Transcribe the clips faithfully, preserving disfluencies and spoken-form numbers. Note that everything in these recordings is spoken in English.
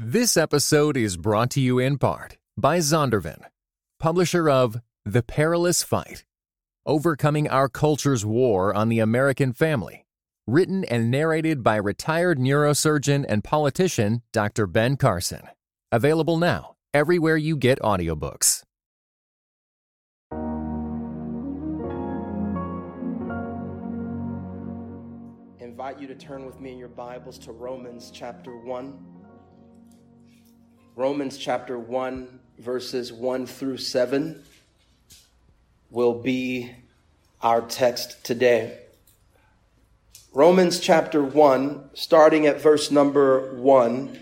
This episode is brought to you in part by Zondervan, publisher of The Perilous Fight, Overcoming Our Culture's War on the American Family, written and narrated by retired neurosurgeon and politician Doctor Ben Carson. Available now everywhere you get audiobooks. I invite you to turn with me in your Bibles to Romans chapter one. Romans chapter one, verses one through seven will be our text today. Romans chapter one, starting at verse number one,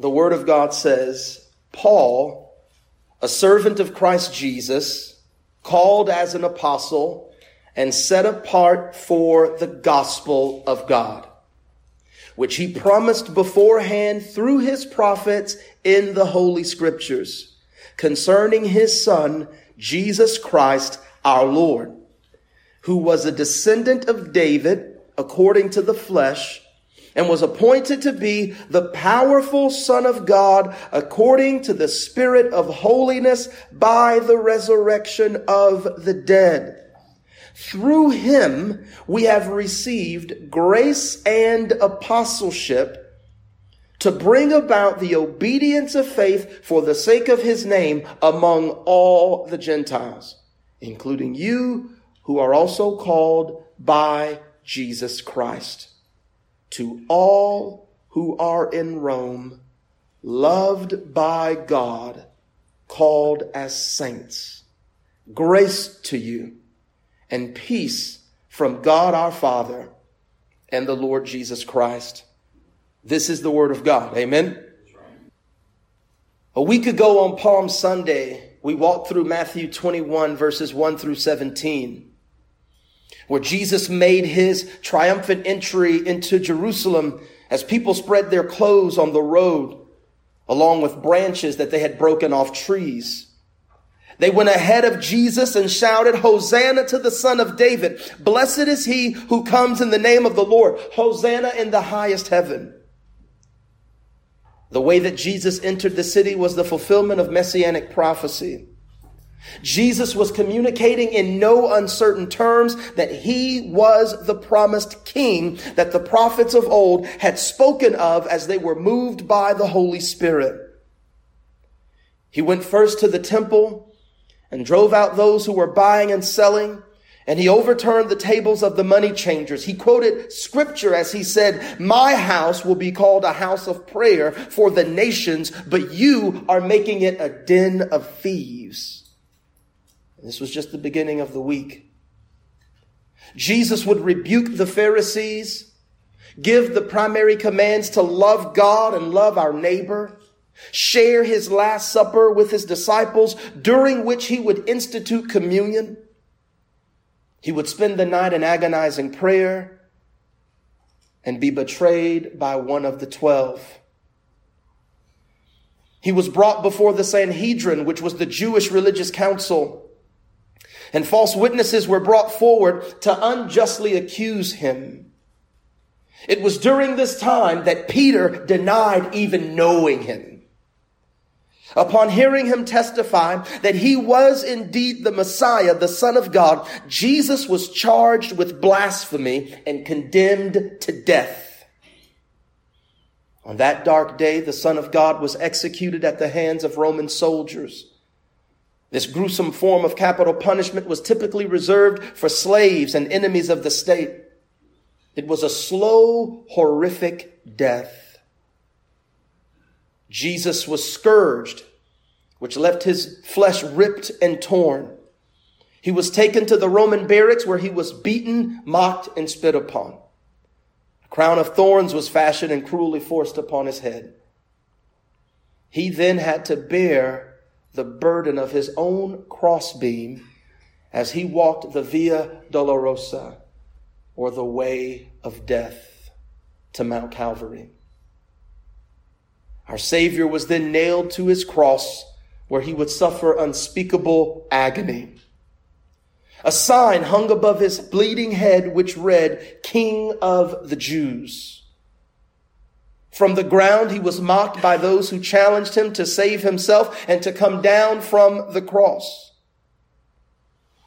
the Word of God says, Paul, a servant of Christ Jesus, called as an apostle and set apart for the gospel of God, which he promised beforehand through his prophets in the Holy Scriptures, concerning his Son, Jesus Christ, our Lord, who was a descendant of David according to the flesh, and was appointed to be the powerful Son of God according to the Spirit of holiness by the resurrection of the dead. Through him, we have received grace and apostleship to bring about the obedience of faith for the sake of his name among all the Gentiles, including you who are also called by Jesus Christ. To all who are in Rome, loved by God, called as saints, grace to you. And peace from God our Father and the Lord Jesus Christ. This is the Word of God. Amen. A week ago on Palm Sunday, we walked through Matthew twenty-one, verses one through seventeen, where Jesus made his triumphant entry into Jerusalem as people spread their clothes on the road, along with branches that they had broken off trees. They went ahead of Jesus and shouted, Hosanna to the Son of David. Blessed is he who comes in the name of the Lord. Hosanna in the highest heaven. The way that Jesus entered the city was the fulfillment of messianic prophecy. Jesus was communicating in no uncertain terms that he was the promised king that the prophets of old had spoken of as they were moved by the Holy Spirit. He went first to the temple and drove out those who were buying and selling, and he overturned the tables of the money changers. He quoted scripture as he said, my house will be called a house of prayer for the nations, but you are making it a den of thieves. And this was just the beginning of the week. Jesus would rebuke the Pharisees, give the primary commands to love God and love our neighbor, share his last supper with his disciples, during which he would institute communion. He would spend the night in agonizing prayer and be betrayed by one of the twelve. He was brought before the Sanhedrin, which was the Jewish religious council, and false witnesses were brought forward to unjustly accuse him. It was during this time that Peter denied even knowing him. Upon hearing him testify that he was indeed the Messiah, the Son of God, Jesus was charged with blasphemy and condemned to death. On that dark day, the Son of God was executed at the hands of Roman soldiers. This gruesome form of capital punishment was typically reserved for slaves and enemies of the state. It was a slow, horrific death. Jesus was scourged, which left his flesh ripped and torn. He was taken to the Roman barracks where he was beaten, mocked, and spit upon. A crown of thorns was fashioned and cruelly forced upon his head. He then had to bear the burden of his own crossbeam as he walked the Via Dolorosa, or the way of death, to Mount Calvary. Our Savior was then nailed to his cross where he would suffer unspeakable agony. A sign hung above his bleeding head which read, King of the Jews. From the ground, he was mocked by those who challenged him to save himself and to come down from the cross.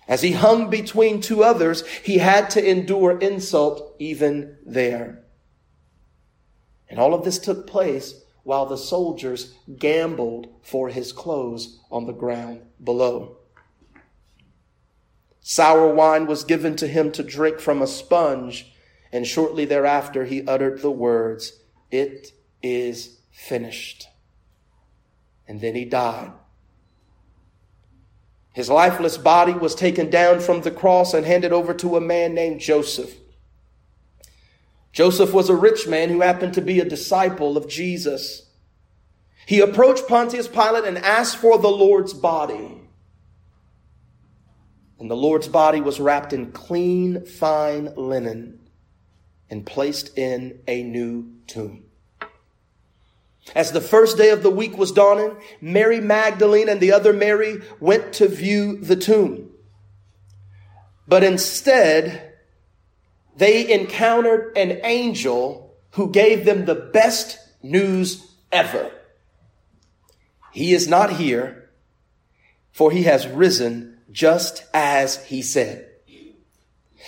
As he hung between two others, he had to endure insult even there. And all of this took place while the soldiers gambled for his clothes on the ground below. Sour wine was given to him to drink from a sponge, and shortly thereafter he uttered the words, "It is finished." And then he died. His lifeless body was taken down from the cross and handed over to a man named Joseph. Joseph was a rich man who happened to be a disciple of Jesus. He approached Pontius Pilate and asked for the Lord's body. And the Lord's body was wrapped in clean, fine linen and placed in a new tomb. As the first day of the week was dawning, Mary Magdalene and the other Mary went to view the tomb. But instead, they encountered an angel who gave them the best news ever. He is not here, for he has risen just as he said.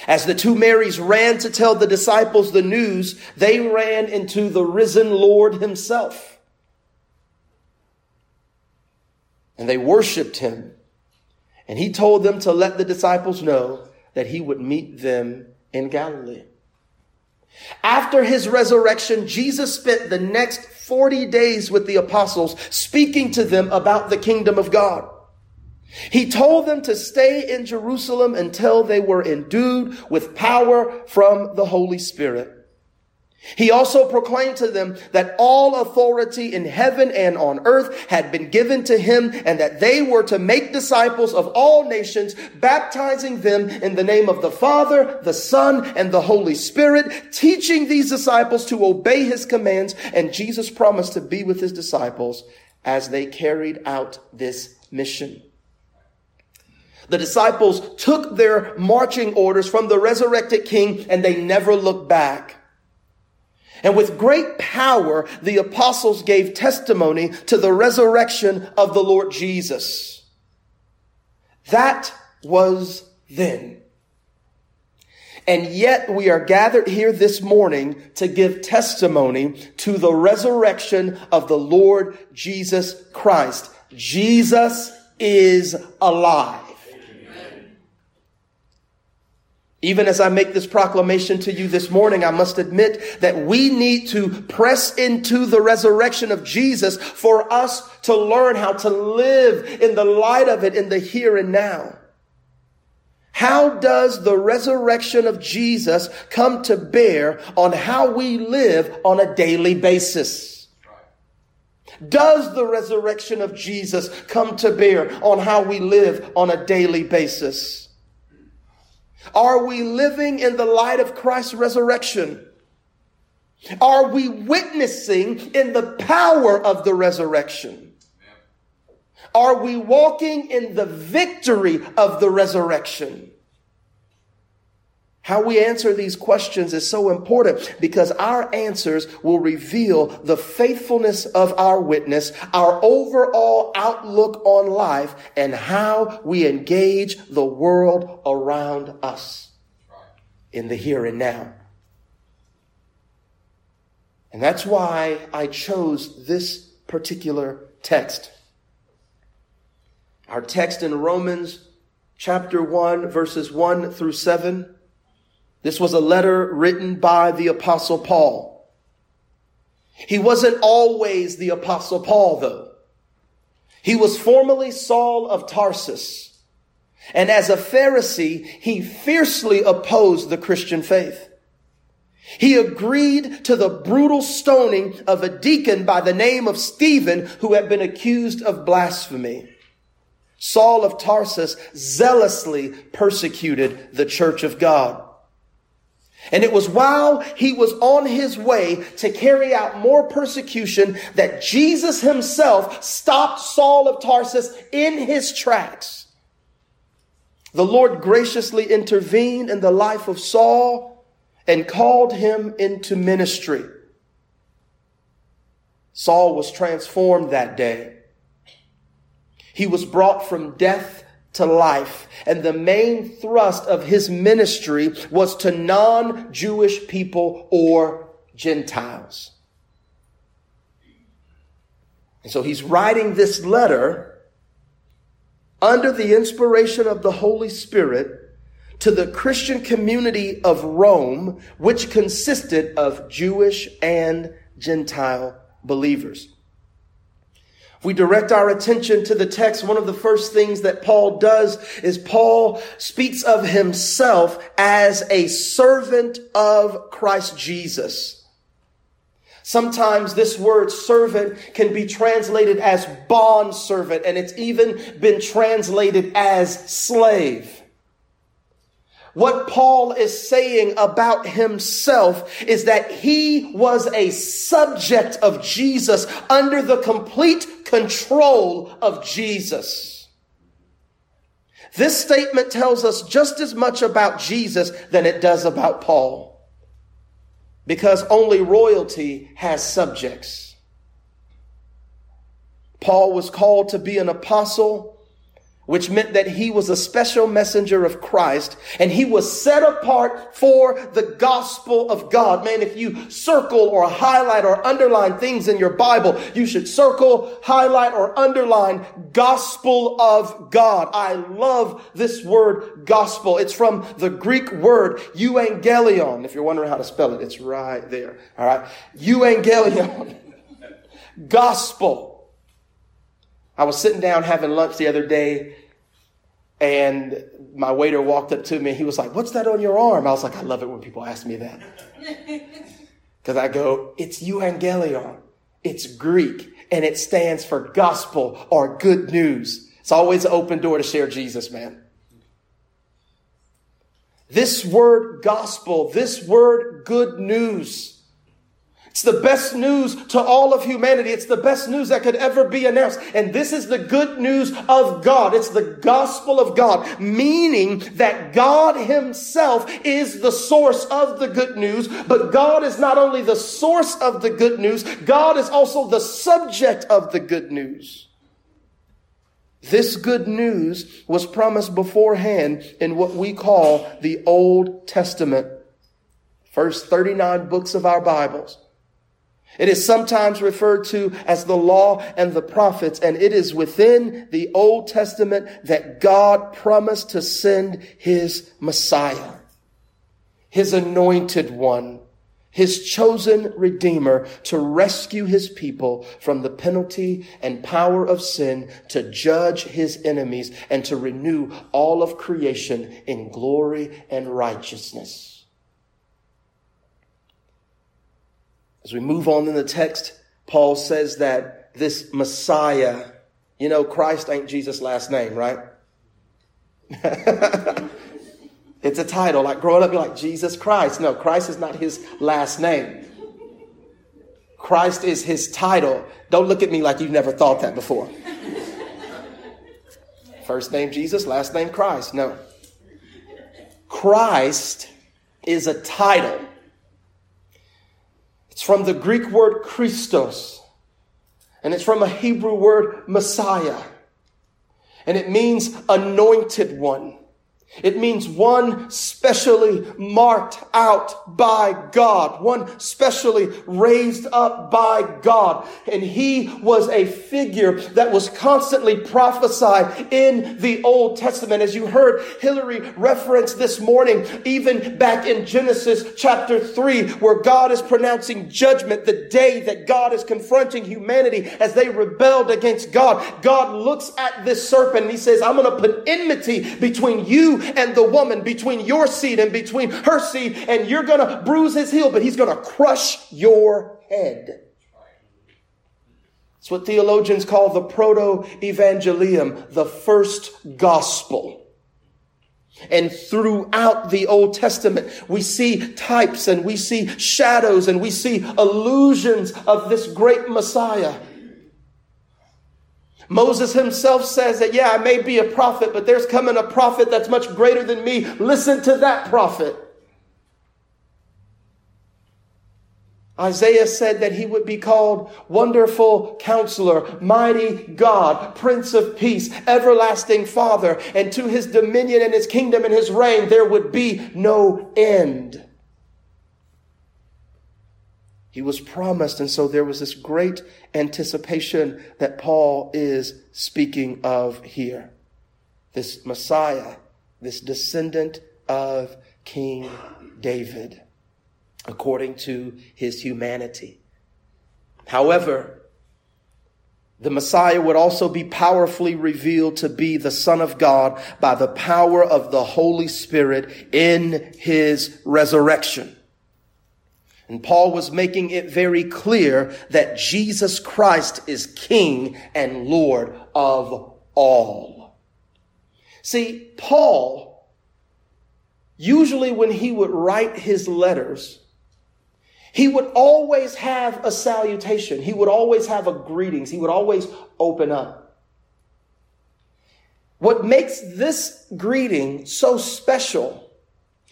As the two Marys ran to tell the disciples the news, they ran into the risen Lord himself. And they worshiped him. And he told them to let the disciples know that he would meet them in Galilee. After his resurrection, Jesus spent the next forty days with the apostles, speaking to them about the kingdom of God. He told them to stay in Jerusalem until they were endued with power from the Holy Spirit. He also proclaimed to them that all authority in heaven and on earth had been given to him, and that they were to make disciples of all nations, baptizing them in the name of the Father, the Son, and the Holy Spirit, teaching these disciples to obey his commands. And Jesus promised to be with his disciples as they carried out this mission. The disciples took their marching orders from the resurrected king, and they never looked back. And with great power, the apostles gave testimony to the resurrection of the Lord Jesus. That was then. And yet we are gathered here this morning to give testimony to the resurrection of the Lord Jesus Christ. Jesus is alive. Even as I make this proclamation to you this morning, I must admit that we need to press into the resurrection of Jesus for us to learn how to live in the light of it in the here and now. How does the resurrection of Jesus come to bear on how we live on a daily basis? Does the resurrection of Jesus come to bear on how we live on a daily basis? Are we living in the light of Christ's resurrection? Are we witnessing in the power of the resurrection? Are we walking in the victory of the resurrection? How we answer these questions is so important, because our answers will reveal the faithfulness of our witness, our overall outlook on life, and how we engage the world around us in the here and now. And that's why I chose this particular text. Our text in Romans chapter one, verses one through seven. This was a letter written by the Apostle Paul. He wasn't always the Apostle Paul, though. He was formerly Saul of Tarsus. And as a Pharisee, he fiercely opposed the Christian faith. He agreed to the brutal stoning of a deacon by the name of Stephen, who had been accused of blasphemy. Saul of Tarsus zealously persecuted the church of God. And it was while he was on his way to carry out more persecution that Jesus himself stopped Saul of Tarsus in his tracks. The Lord graciously intervened in the life of Saul and called him into ministry. Saul was transformed that day. He was brought from death to life. And the main thrust of his ministry was to non-Jewish people or Gentiles. And so he's writing this letter under the inspiration of the Holy Spirit to the Christian community of Rome, which consisted of Jewish and Gentile believers. If we direct our attention to the text, one of the first things that Paul does is Paul speaks of himself as a servant of Christ Jesus. Sometimes this word servant can be translated as bondservant, and it's even been translated as slave. What Paul is saying about himself is that he was a subject of Jesus under the complete control of Jesus. This statement tells us just as much about Jesus than it does about Paul, because only royalty has subjects. Paul was called to be an apostle, which meant that he was a special messenger of Christ, and he was set apart for the gospel of God. Man, if you circle or highlight or underline things in your Bible, you should circle, highlight, or underline gospel of God. I love this word gospel. It's from the Greek word euangelion. If you're wondering how to spell it, it's right there. All right. Euangelion. Gospel. I was sitting down having lunch the other day, and my waiter walked up to me. He was like, "What's that on your arm?" I was like, I love it when people ask me that, because I go, it's euangelion. It's Greek, and it stands for gospel or good news. It's always an open door to share Jesus, man. This word gospel, this word good news, it's the best news to all of humanity. It's the best news that could ever be announced. And this is the good news of God. It's the gospel of God, meaning that God himself is the source of the good news. But God is not only the source of the good news, God is also the subject of the good news. This good news was promised beforehand in what we call the Old Testament. First thirty-nine books of our Bibles. It is sometimes referred to as the law and the prophets, and it is within the Old Testament that God promised to send his Messiah, his anointed one, his chosen Redeemer, to rescue his people from the penalty and power of sin, to judge his enemies, and to renew all of creation in glory and righteousness. As we move on in the text, Paul says that this Messiah, you know, Christ ain't Jesus' last name, right? It's a title. Like growing up, you're like, Jesus Christ. No, Christ is not his last name. Christ is his title. Don't look at me like you've never thought that before. First name Jesus, last name Christ. No. Christ is a title. It's from the Greek word Christos, and it's from a Hebrew word Messiah, and it means anointed one. It means one specially marked out by God, one specially raised up by God. And he was a figure that was constantly prophesied in the Old Testament. As you heard Hillary reference this morning, even back in Genesis chapter three, where God is pronouncing judgment, the day that God is confronting humanity as they rebelled against God, God looks at this serpent and he says, I'm going to put enmity between you and the woman, between your seed and between her seed, and you're going to bruise his heel, but he's going to crush your head. It's what theologians call the proto-evangelium, the first gospel. And throughout the Old Testament, we see types and we see shadows and we see allusions of this great Messiah. Moses himself says that, yeah, I may be a prophet, but there's coming a prophet that's much greater than me. Listen to that prophet. Isaiah said that he would be called Wonderful Counselor, Mighty God, Prince of Peace, Everlasting Father, and to his dominion and his kingdom and his reign there would be no end. He was promised, and so there was this great anticipation that Paul is speaking of here. This Messiah, this descendant of King David, according to his humanity. However, the Messiah would also be powerfully revealed to be the Son of God by the power of the Holy Spirit in his resurrection. And Paul was making it very clear that Jesus Christ is King and Lord of all. See, Paul, usually when he would write his letters, he would always have a salutation. He would always have a greetings. He would always open up. What makes this greeting so special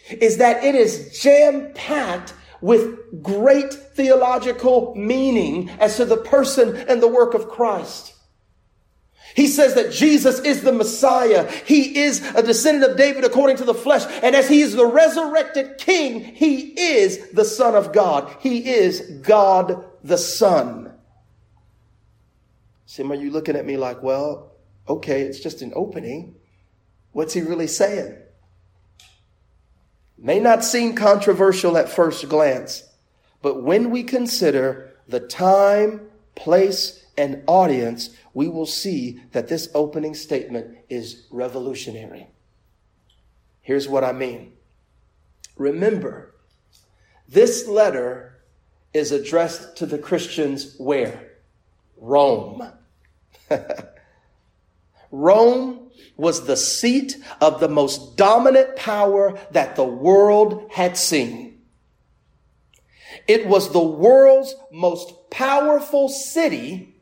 is that it is jam-packed with great theological meaning as to the person and the work of Christ. He says that Jesus is the Messiah. He is a descendant of David according to the flesh. And as he is the resurrected King, he is the Son of God. He is God the Son. Some of you looking at me like, well, okay, it's just an opening. What's he really saying? May not seem controversial at first glance, but when we consider the time, place, and audience, we will see that this opening statement is revolutionary. Here's what I mean. Remember, this letter is addressed to the Christians where? Rome. Rome was the seat of the most dominant power that the world had seen. It was the world's most powerful city,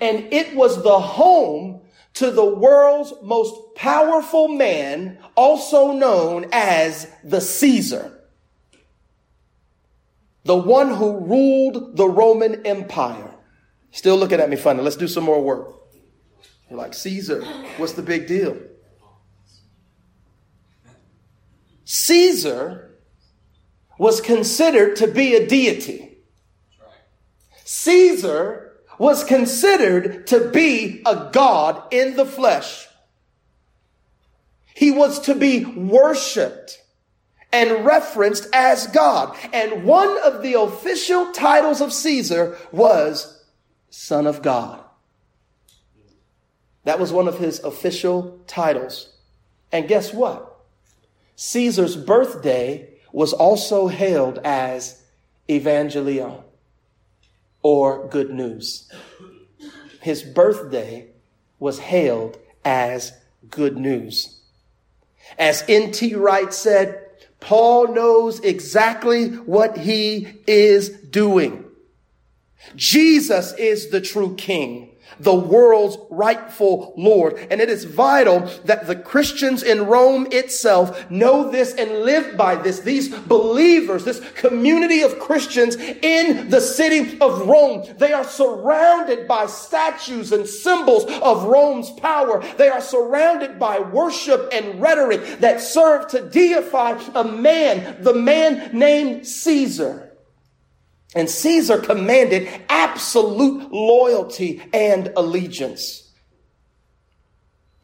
and it was the home to the world's most powerful man, also known as the Caesar, the one who ruled the Roman Empire. Still looking at me funny. Let's do some more work. You're like, Caesar, what's the big deal? Caesar was considered to be a deity. Caesar was considered to be a god in the flesh. He was to be worshipped and referenced as God. And one of the official titles of Caesar was Son of God. That was one of his official titles. And guess what? Caesar's birthday was also hailed as euangelion, or good news. His birthday was hailed as good news. As N T Wright said, Paul knows exactly what he is doing. Jesus is the true King, the world's rightful Lord. And it is vital that the Christians in Rome itself know this and live by this. These believers, this community of Christians in the city of Rome, they are surrounded by statues and symbols of Rome's power. They are surrounded by worship and rhetoric that serve to deify a man, the man named Caesar. And Caesar commanded absolute loyalty and allegiance.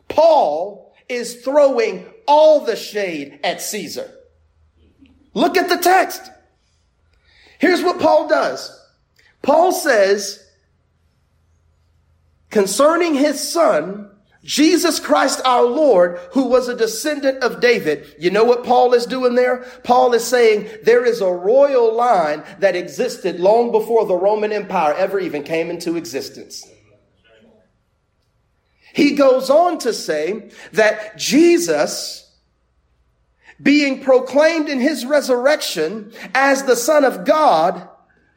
Paul is throwing all the shade at Caesar. Look at the text. Here's what Paul does. Paul says, concerning his son, Jesus Christ our Lord, who was a descendant of David. You know what Paul is doing there? Paul is saying there is a royal line that existed long before the Roman Empire ever even came into existence. He goes on to say that Jesus, being proclaimed in his resurrection as the Son of God,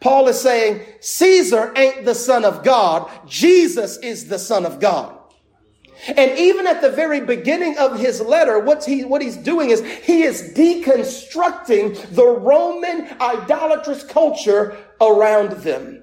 Paul is saying Caesar ain't the Son of God. Jesus is the Son of God. And even at the very beginning of his letter, what's he, what he's doing is he is deconstructing the Roman idolatrous culture around them.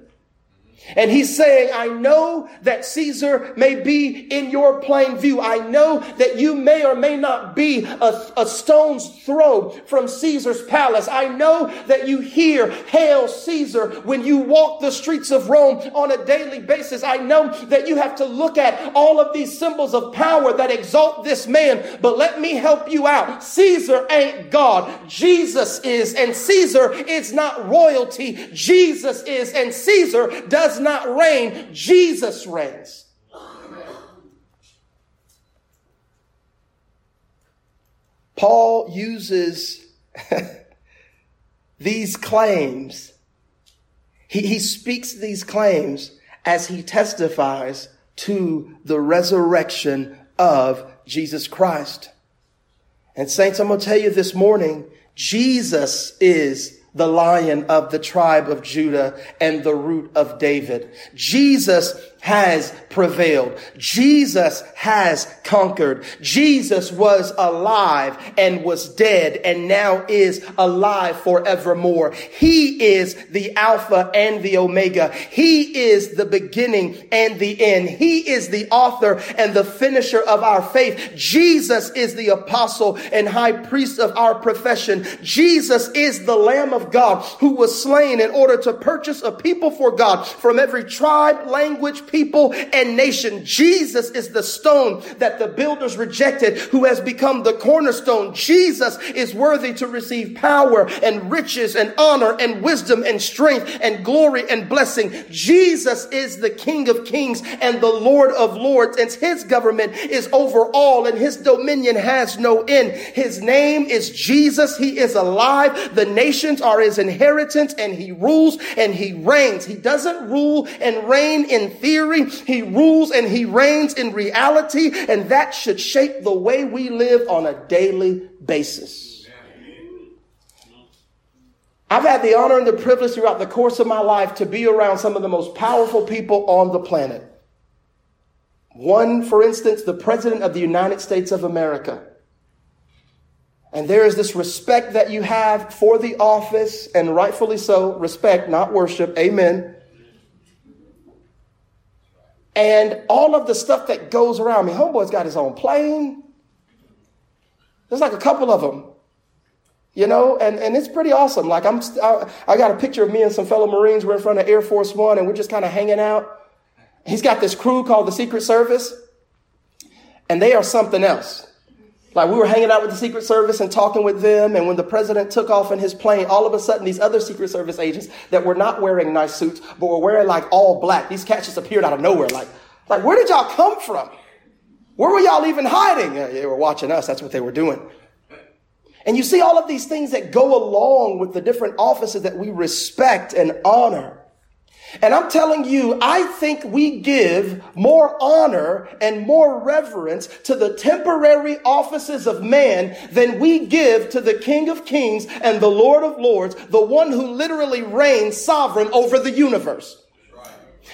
And he's saying, I know that Caesar may be in your plain view. I know that you may or may not be a, a stone's throw from Caesar's palace. I know that you hear "Hail Caesar" when you walk the streets of Rome on a daily basis. I know that you have to look at all of these symbols of power that exalt this man. But let me help you out. Caesar ain't God. Jesus is. And Caesar is not royalty. Jesus is. And Caesar does not reign. Jesus reigns. Paul uses these claims. He, he speaks these claims as he testifies to the resurrection of Jesus Christ. And saints, I'm going to tell you this morning, Jesus is the Lion of the tribe of Judah and the root of David. Jesus has prevailed. Jesus has conquered. Jesus was alive and was dead and now is alive forevermore. He is the Alpha and the Omega. He is the beginning and the end. He is the author and the finisher of our faith. Jesus is the apostle and high priest of our profession. Jesus is the Lamb of God who was slain in order to purchase a people for God from every tribe, language, people and nation. Jesus is the stone that the builders rejected, who has become the cornerstone. Jesus is worthy to receive power and riches and honor and wisdom and strength and glory and blessing. Jesus is the King of kings and the Lord of lords, and his government is over all and his dominion has no end. His name is Jesus. He is alive. The nations are his inheritance, and he rules and he reigns. He doesn't rule and reign in theory. He rules and he reigns in reality, and that should shape the way we live on a daily basis. I've had the honor and the privilege throughout the course of my life to be around some of the most powerful people on the planet. One, for instance, the President of the United States of America. And there is this respect that you have for the office, and rightfully so, respect, not worship. Amen. And all of the stuff that goes around me. Homeboy's got his own plane. There's like a couple of them, you know, and, and it's pretty awesome. Like I'm, I, I got a picture of me and some fellow Marines. We're in front of Air Force One and we're just kind of hanging out. He's got this crew called the Secret Service, and they are something else. Like we were hanging out with the Secret Service and talking with them. And when the president took off in his plane, all of a sudden, these other Secret Service agents that were not wearing nice suits, but were wearing like all black. These cats just appeared out of nowhere. Like, like, where did y'all come from? Where were y'all even hiding? Yeah, they were watching us. That's what they were doing. And you see all of these things that go along with the different offices that we respect and honor. And I'm telling you, I think we give more honor and more reverence to the temporary offices of man than we give to the King of kings and the Lord of lords, the one who literally reigns sovereign over the universe.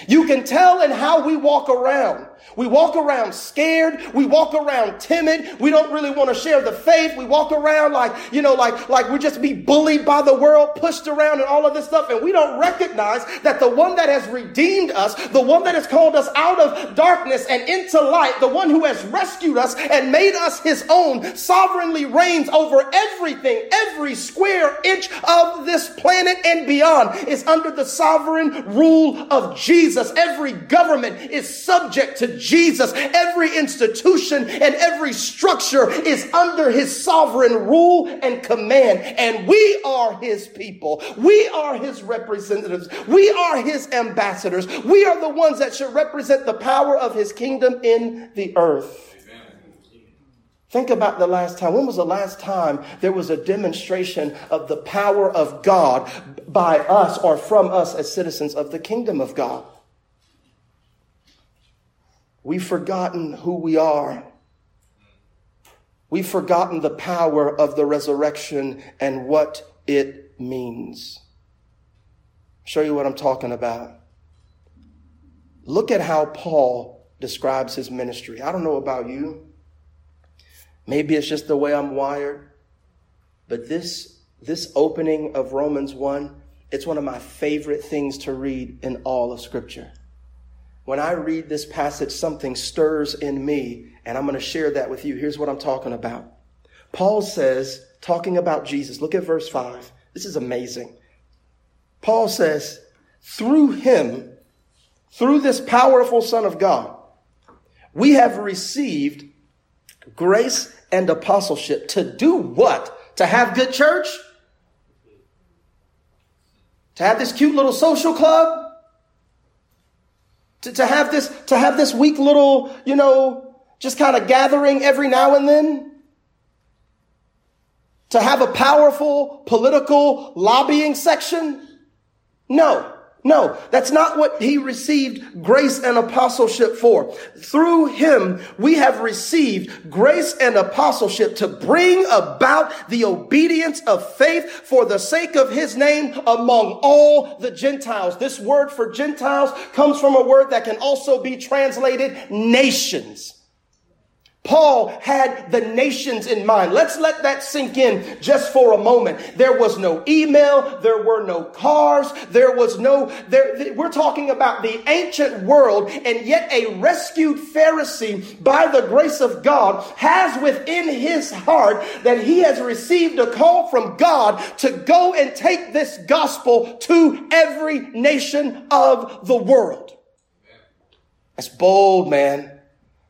You can tell in how we walk around. We walk around scared. We walk around timid. We don't really want to share the faith. We walk around like, you know, like, like we just be bullied by the world, pushed around and all of this stuff. And we don't recognize that the one that has redeemed us, the one that has called us out of darkness and into light, the one who has rescued us and made us his own, sovereignly reigns over everything. Every square inch of this planet and beyond is under the sovereign rule of Jesus. Every government is subject to Jesus. Every institution and every structure is under his sovereign rule and command. And we are his people. We are his representatives. We are his ambassadors. We are the ones that should represent the power of his kingdom in the earth. Think about the last time. When was the last time there was a demonstration of the power of God by us or from us as citizens of the kingdom of God? We've forgotten who we are. We've forgotten the power of the resurrection and what it means. I'll show you what I'm talking about. Look at how Paul describes his ministry. I don't know about you. Maybe it's just the way I'm wired. But this, this opening of Romans one, it's one of my favorite things to read in all of Scripture. When I read this passage, something stirs in me, and I'm going to share that with you. Here's what I'm talking about. Paul says, talking about Jesus, look at verse five. This is amazing. Paul says, through him, through this powerful Son of God, we have received grace and apostleship to do what? To have good church? To have this cute little social club? To, to have this, to have this weak little, you know, just kind of gathering every now and then? To have a powerful political lobbying section? No, no, that's not what he received grace and apostleship for. Through him, we have received grace and apostleship to bring about the obedience of faith for the sake of his name among all the Gentiles. This word for Gentiles comes from a word that can also be translated nations. Paul had the nations in mind. Let's let that sink in just for a moment. There was no email. There were no cars. There was no, there, we're talking about the ancient world, and yet a rescued Pharisee by the grace of God has within his heart that he has received a call from God to go and take this gospel to every nation of the world. That's bold, man.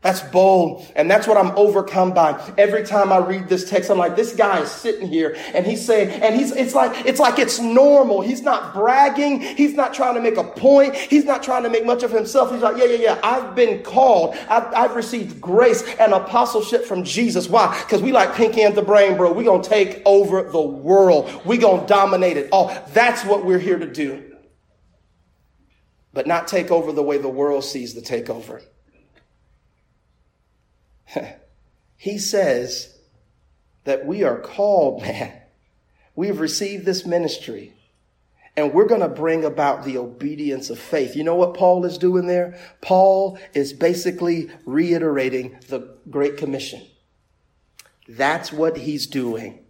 That's bold. And that's what I'm overcome by. Every time I read this text, I'm like, this guy is sitting here and he's saying, and he's, it's like, it's like it's normal. He's not bragging. He's not trying to make a point. He's not trying to make much of himself. He's like, yeah, yeah, yeah. I've been called. I've, I've received grace and apostleship from Jesus. Why? Because we like pinky and the brain, bro. We're going to take over the world. We're going to dominate it all. That's what we're here to do. But not take over the way the world sees the takeover. He says that we are called, man. We have received this ministry, and we're going to bring about the obedience of faith. You know what Paul is doing there? Paul is basically reiterating the Great Commission. That's what he's doing.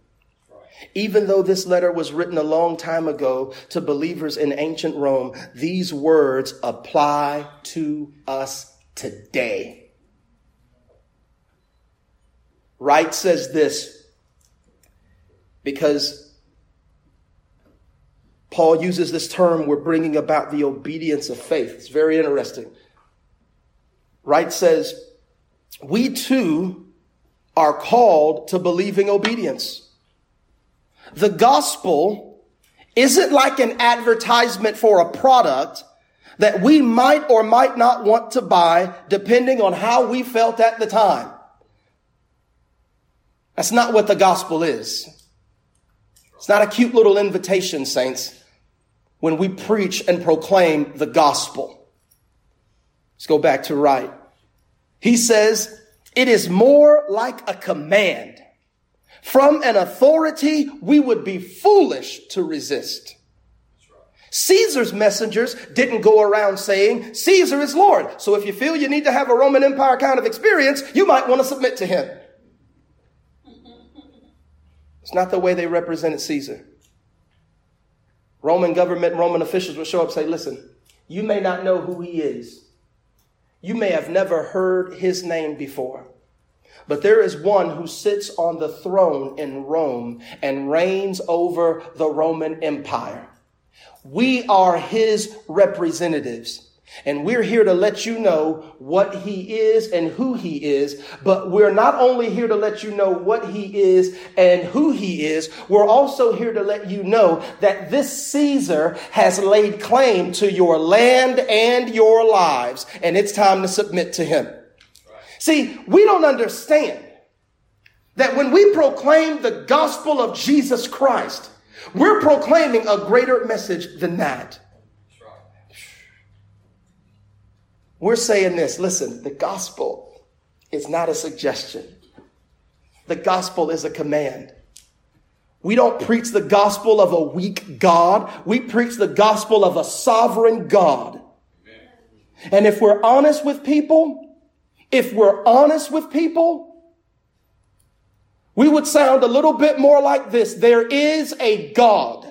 Even though this letter was written a long time ago to believers in ancient Rome, these words apply to us today. Wright says this because Paul uses this term, we're bringing about the obedience of faith. It's very interesting. Wright says, we too are called to believing obedience. The gospel isn't like an advertisement for a product that we might or might not want to buy depending on how we felt at the time. That's not what the gospel is. It's not a cute little invitation, saints, when we preach and proclaim the gospel. Let's go back to Wright. He says, it is more like a command from an authority we would be foolish to resist. Caesar's messengers didn't go around saying, Caesar is Lord. So if you feel you need to have a Roman Empire kind of experience, you might want to submit to him. It's not the way they represented Caesar. Roman government, Roman officials would show up and say, listen, you may not know who he is. You may have never heard his name before. But there is one who sits on the throne in Rome and reigns over the Roman Empire. We are his representatives. And we're here to let you know what he is and who he is. But we're not only here to let you know what he is and who he is. We're also here to let you know that this Caesar has laid claim to your land and your lives. And it's time to submit to him. Right. See, we don't understand that when we proclaim the gospel of Jesus Christ, we're proclaiming a greater message than that. We're saying this, listen, the gospel is not a suggestion. The gospel is a command. We don't preach the gospel of a weak God. We preach the gospel of a sovereign God. Amen. And if we're honest with people, if we're honest with people, we would sound a little bit more like this. There is a God,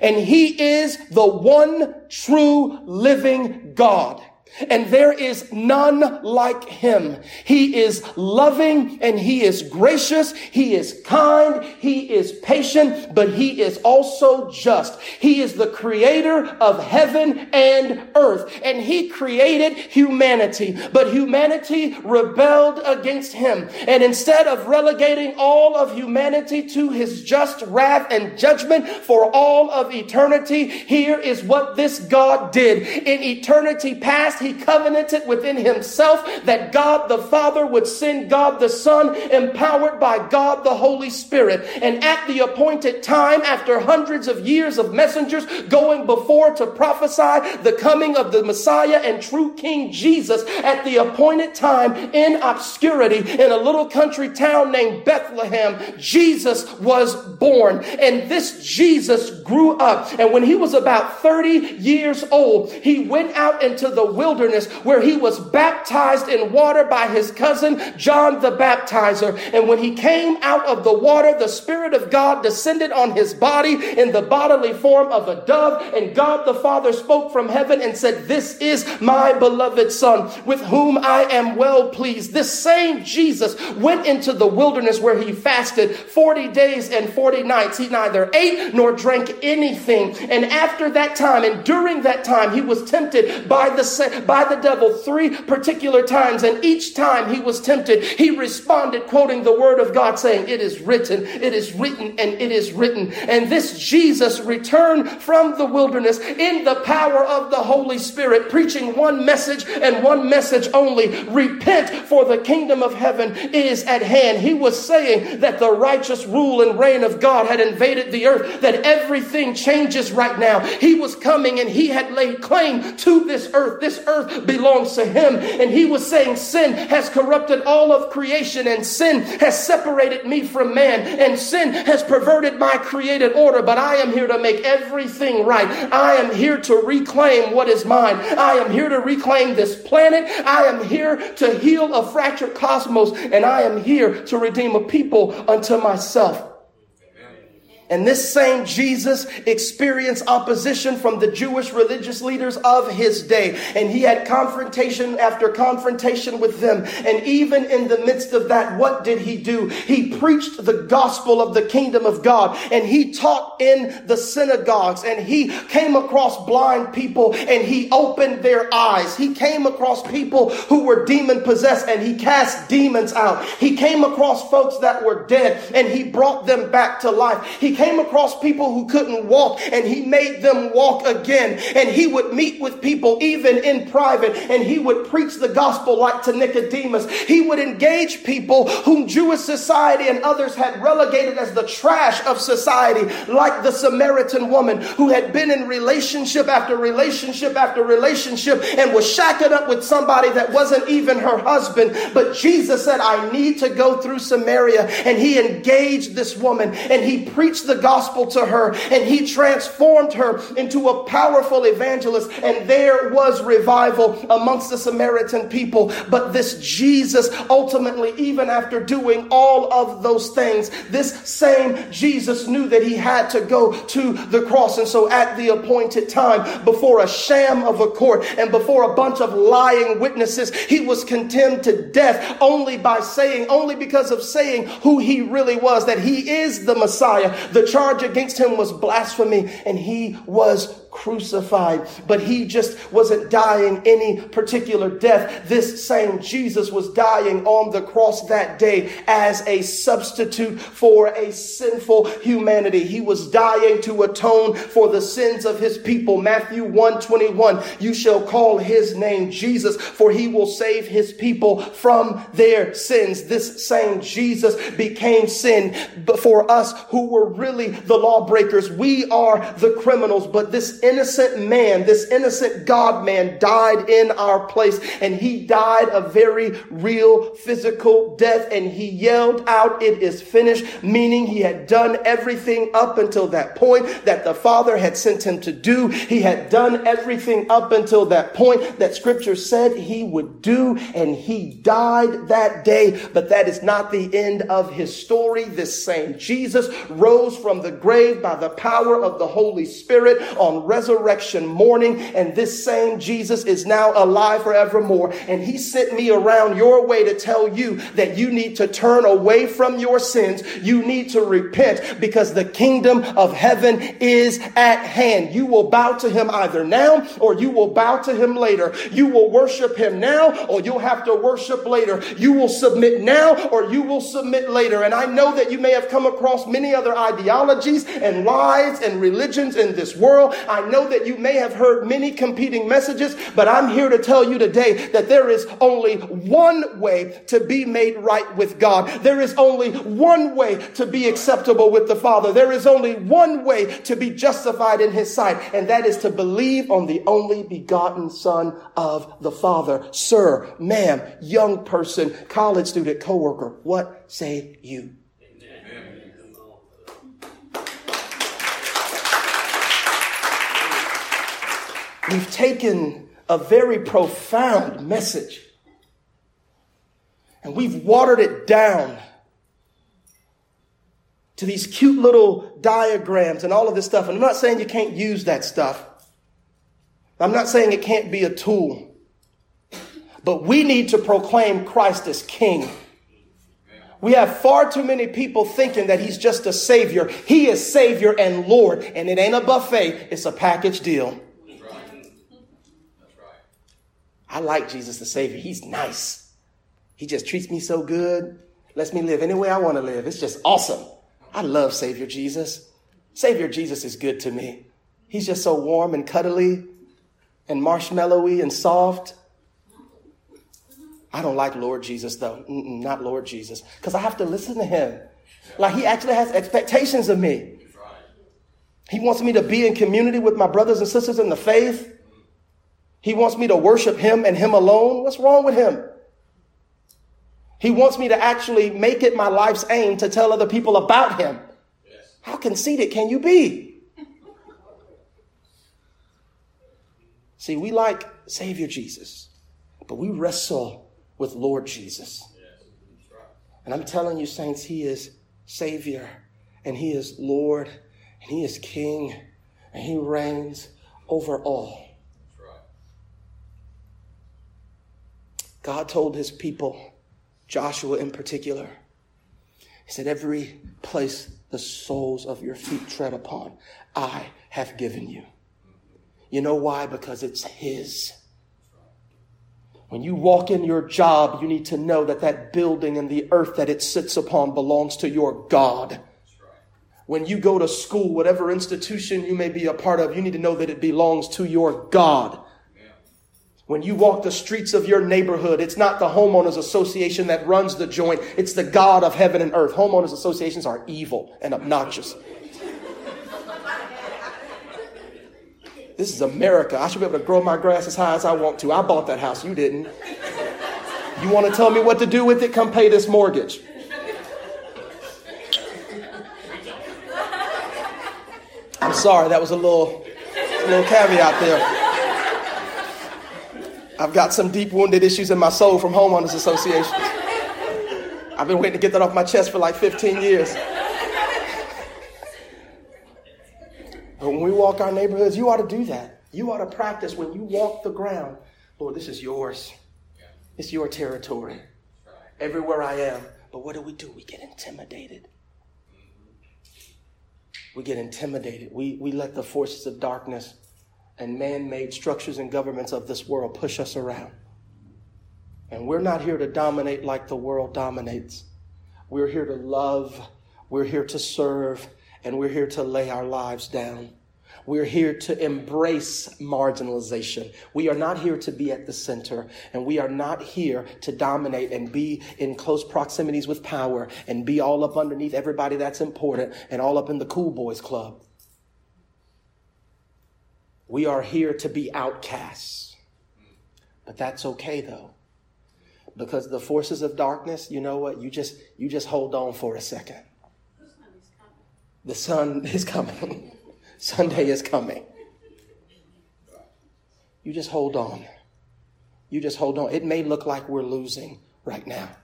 and he is the one true living God. And there is none like him. He is loving and he is gracious. He is kind. He is patient, but he is also just. He is the creator of heaven and earth. And he created humanity, but humanity rebelled against him. And instead of relegating all of humanity to his just wrath and judgment for all of eternity, here is what this God did. In eternity past, he covenanted within himself that God the Father would send God the Son, empowered by God the Holy Spirit. And at the appointed time, after hundreds of years of messengers going before to prophesy the coming of the Messiah and true King Jesus, at the appointed time, in obscurity, in a little country town named Bethlehem, Jesus was born. And this Jesus grew up. And when he was about thirty years old, he went out into the wilderness. wilderness where he was baptized in water by his cousin John the Baptizer. And when he came out of the water, the Spirit of God descended on his body in the bodily form of a dove, and God the Father spoke from heaven and said, "This is my beloved Son, with whom I am well pleased." This same Jesus went into the wilderness where he fasted forty days and forty nights. He neither ate nor drank anything. And after that time, and during that time, he was tempted by the by the devil three particular times, and each time he was tempted, he responded quoting the word of God, saying, "It is written, it is written, and it is written." And this Jesus returned from the wilderness in the power of the Holy Spirit, preaching one message and one message only: repent, for the kingdom of heaven is at hand. He was saying that the righteous rule and reign of God had invaded the earth, that everything changes right now. He was coming, and he had laid claim to this earth. This earth belongs to him. And he was saying, sin has corrupted all of creation, and sin has separated me from man, and sin has perverted my created order. But I am here to make everything right. I am here to reclaim what is mine. I am here to reclaim this planet. I am here to heal a fractured cosmos, and I am here to redeem a people unto myself. And this same Jesus experienced opposition from the Jewish religious leaders of his day. And he had confrontation after confrontation with them. And even in the midst of that, what did he do? He preached the gospel of the kingdom of God. And he taught in the synagogues. And he came across blind people, and he opened their eyes. He came across people who were demon possessed, and he cast demons out. He came across folks that were dead, and he brought them back to life. He came across people who couldn't walk, and he made them walk again. And he would meet with people even in private, and he would preach the gospel like to Nicodemus. He would engage people whom Jewish society and others had relegated as the trash of society, like the Samaritan woman who had been in relationship after relationship after relationship and was shackled up with somebody that wasn't even her husband. But Jesus said, "I need to go through Samaria." And he engaged this woman, and he preached the gospel to her, and he transformed her into a powerful evangelist. And there was revival amongst the Samaritan people. But this Jesus ultimately, even after doing all of those things, this same Jesus knew that he had to go to the cross. And so at the appointed time, before a sham of a court and before a bunch of lying witnesses, he was condemned to death only by saying, only because of saying who he really was, that he is the Messiah. The charge against him was blasphemy, and he was crucified. But he just wasn't dying any particular death. This same Jesus was dying on the cross that day as a substitute for a sinful humanity. He was dying to atone for the sins of his people. Matthew one twenty-one, "You shall call his name Jesus, for he will save his people from their sins." This same Jesus became sin for us who were really the lawbreakers. We are the criminals, but this innocent man, this innocent God man died in our place, and he died a very real physical death, and he yelled out, "It is finished," meaning he had done everything up until that point that the Father had sent him to do. He had done everything up until that point that Scripture said he would do, and he died that day. But that is not the end of his story. This same Jesus rose from the grave by the power of the Holy Spirit on resurrection morning, and this same Jesus is now alive forevermore. And he sent me around your way to tell you that you need to turn away from your sins. You need to repent, because the kingdom of heaven is at hand. You will bow to him either now or you will bow to him later. You will worship him now or you'll have to worship later. You will submit now or you will submit later. And I know that you may have come across many other ideologies and lies and religions in this world. I know that you may have heard many competing messages, but I'm here to tell you today that there is only one way to be made right with God. There is only one way to be acceptable with the Father. There is only one way to be justified in his sight, and that is to believe on the only begotten Son of the Father. Sir, ma'am, young person, college student, coworker, what say you? We've taken a very profound message and we've watered it down to these cute little diagrams and all of this stuff. And I'm not saying you can't use that stuff. I'm not saying it can't be a tool. But we need to proclaim Christ as King. We have far too many people thinking that he's just a Savior. He is Savior and Lord. And it ain't a buffet. It's a package deal. I like Jesus the Savior. He's nice. He just treats me so good. Lets me live any way I want to live. It's just awesome. I love Savior Jesus. Savior Jesus is good to me. He's just so warm and cuddly and marshmallowy and soft. I don't like Lord Jesus, though. Mm-mm, not Lord Jesus. Because I have to listen to him. Like, he actually has expectations of me. He wants me to be in community with my brothers and sisters in the faith. He wants me to worship him and him alone. What's wrong with him? He wants me to actually make it my life's aim to tell other people about him. Yes. How conceited can you be? See, we like Savior Jesus, but we wrestle with Lord Jesus. Yes. Right. And I'm telling you, saints, he is Savior and he is Lord and he is King and he reigns over all. God told his people, Joshua in particular, he said, every place the soles of your feet tread upon, I have given you. You know why? Because it's his. When you walk in your job, you need to know that that building and the earth that it sits upon belongs to your God. When you go to school, whatever institution you may be a part of, you need to know that it belongs to your God. When you walk the streets of your neighborhood, it's not the homeowners association that runs the joint. It's the God of heaven and earth. Homeowners associations are evil and obnoxious. This is America. I should be able to grow my grass as high as I want to. I bought that house. You didn't. You want to tell me what to do with it? Come pay this mortgage. I'm sorry. That was a little, a little caveat there. I've got some deep wounded issues in my soul from homeowners associations. I've been waiting to get that off my chest for like fifteen years. But when we walk our neighborhoods, you ought to do that. You ought to practice when you walk the ground. Lord, this is yours. It's your territory. Everywhere I am. But what do we do? We get intimidated. We get intimidated. We, we let the forces of darkness and man-made structures and governments of this world push us around. And we're not here to dominate like the world dominates. We're here to love. We're here to serve. And we're here to lay our lives down. We're here to embrace marginalization. We are not here to be at the center, and we are not here to dominate and be in close proximities with power and be all up underneath everybody that's important and all up in the cool boys club. We are here to be outcasts. But that's okay, though, because the forces of darkness, you know what? You just you just hold on for a second. The sun is coming. Sunday is coming. You just hold on. You just hold on. It may look like we're losing right now.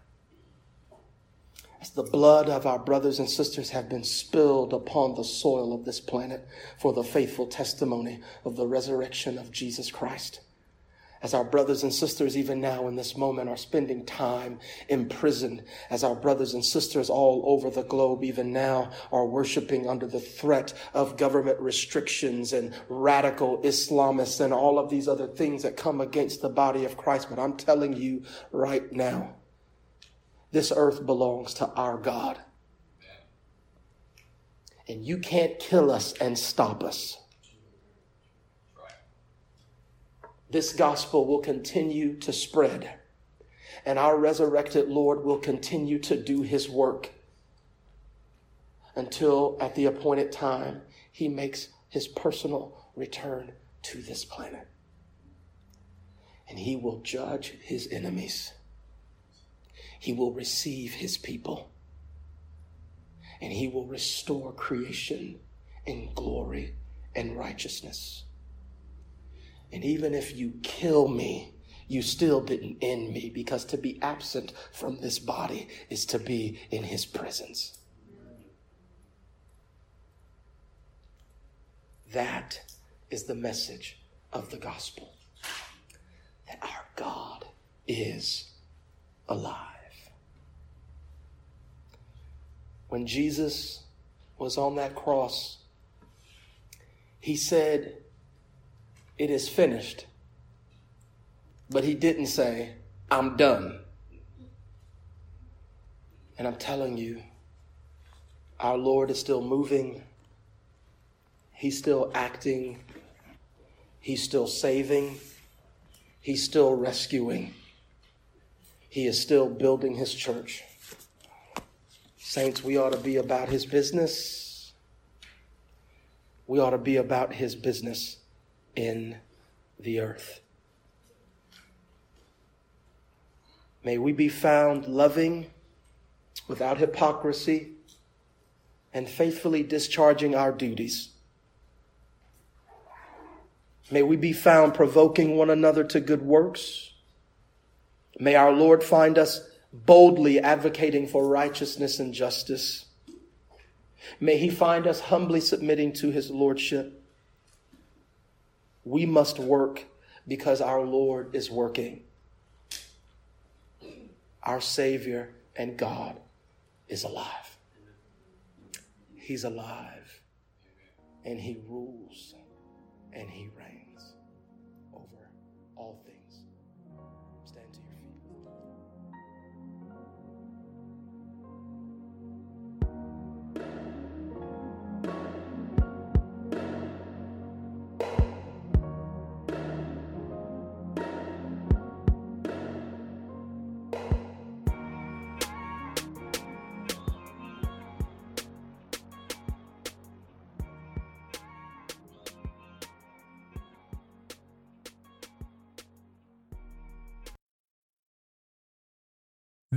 As the blood of our brothers and sisters have been spilled upon the soil of this planet for the faithful testimony of the resurrection of Jesus Christ. As our brothers and sisters, even now in this moment, are spending time imprisoned, as our brothers and sisters all over the globe, even now, are worshiping under the threat of government restrictions and radical Islamists and all of these other things that come against the body of Christ. But I'm telling you right now, this earth belongs to our God. And you can't kill us and stop us. This gospel will continue to spread, and our resurrected Lord will continue to do his work until at the appointed time he makes his personal return to this planet. And he will judge his enemies. He will receive his people, and he will restore creation in glory and righteousness. And even if you kill me, you still didn't end me, because to be absent from this body is to be in his presence. That is the message of the gospel, that our God is alive. When Jesus was on that cross, he said, "It is finished." But he didn't say, "I'm done." And I'm telling you, our Lord is still moving. He's still acting. He's still saving. He's still rescuing. He is still building his church. Saints, we ought to be about his business. We ought to be about his business in the earth. May we be found loving, without hypocrisy, and faithfully discharging our duties. May we be found provoking one another to good works. May our Lord find us boldly advocating for righteousness and justice. May he find us humbly submitting to his lordship. We must work because our Lord is working. Our Savior and God is alive. He's alive, and he rules, and he reigns over all things. Stand to your feet.